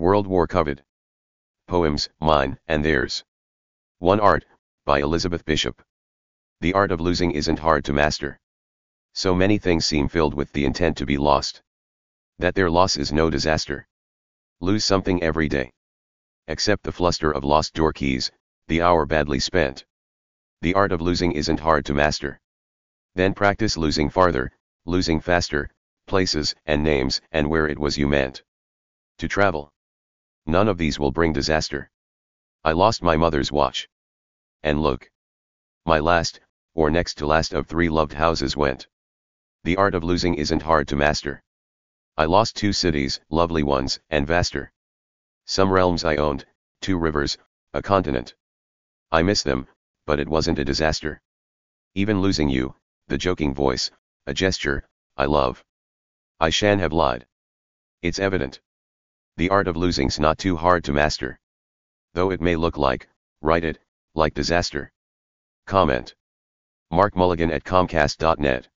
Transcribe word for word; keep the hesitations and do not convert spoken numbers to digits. World War Covid. Poems, Mine and Theirs. One Art, by Elizabeth Bishop. The art of losing isn't hard to master. So many things seem filled with the intent to be lost, that their loss is no disaster. Lose something every day, except the fluster of lost door keys, the hour badly spent. The art of losing isn't hard to master. Then practice losing farther, losing faster, places and names and where it was you meant to travel. None of these will bring disaster. I lost my mother's watch. And look, my last, or next to last of three loved houses went. The art of losing isn't hard to master. I lost two cities, lovely ones and vaster. Some realms I owned, two rivers, a continent. I miss them, but it wasn't a disaster. Even losing you, the joking voice, a gesture, I love. I shan have lied. It's evident. The art of losing's not too hard to master. Though it may look like, write it, like disaster. Comment. Mark Mulligan at Comcast dot net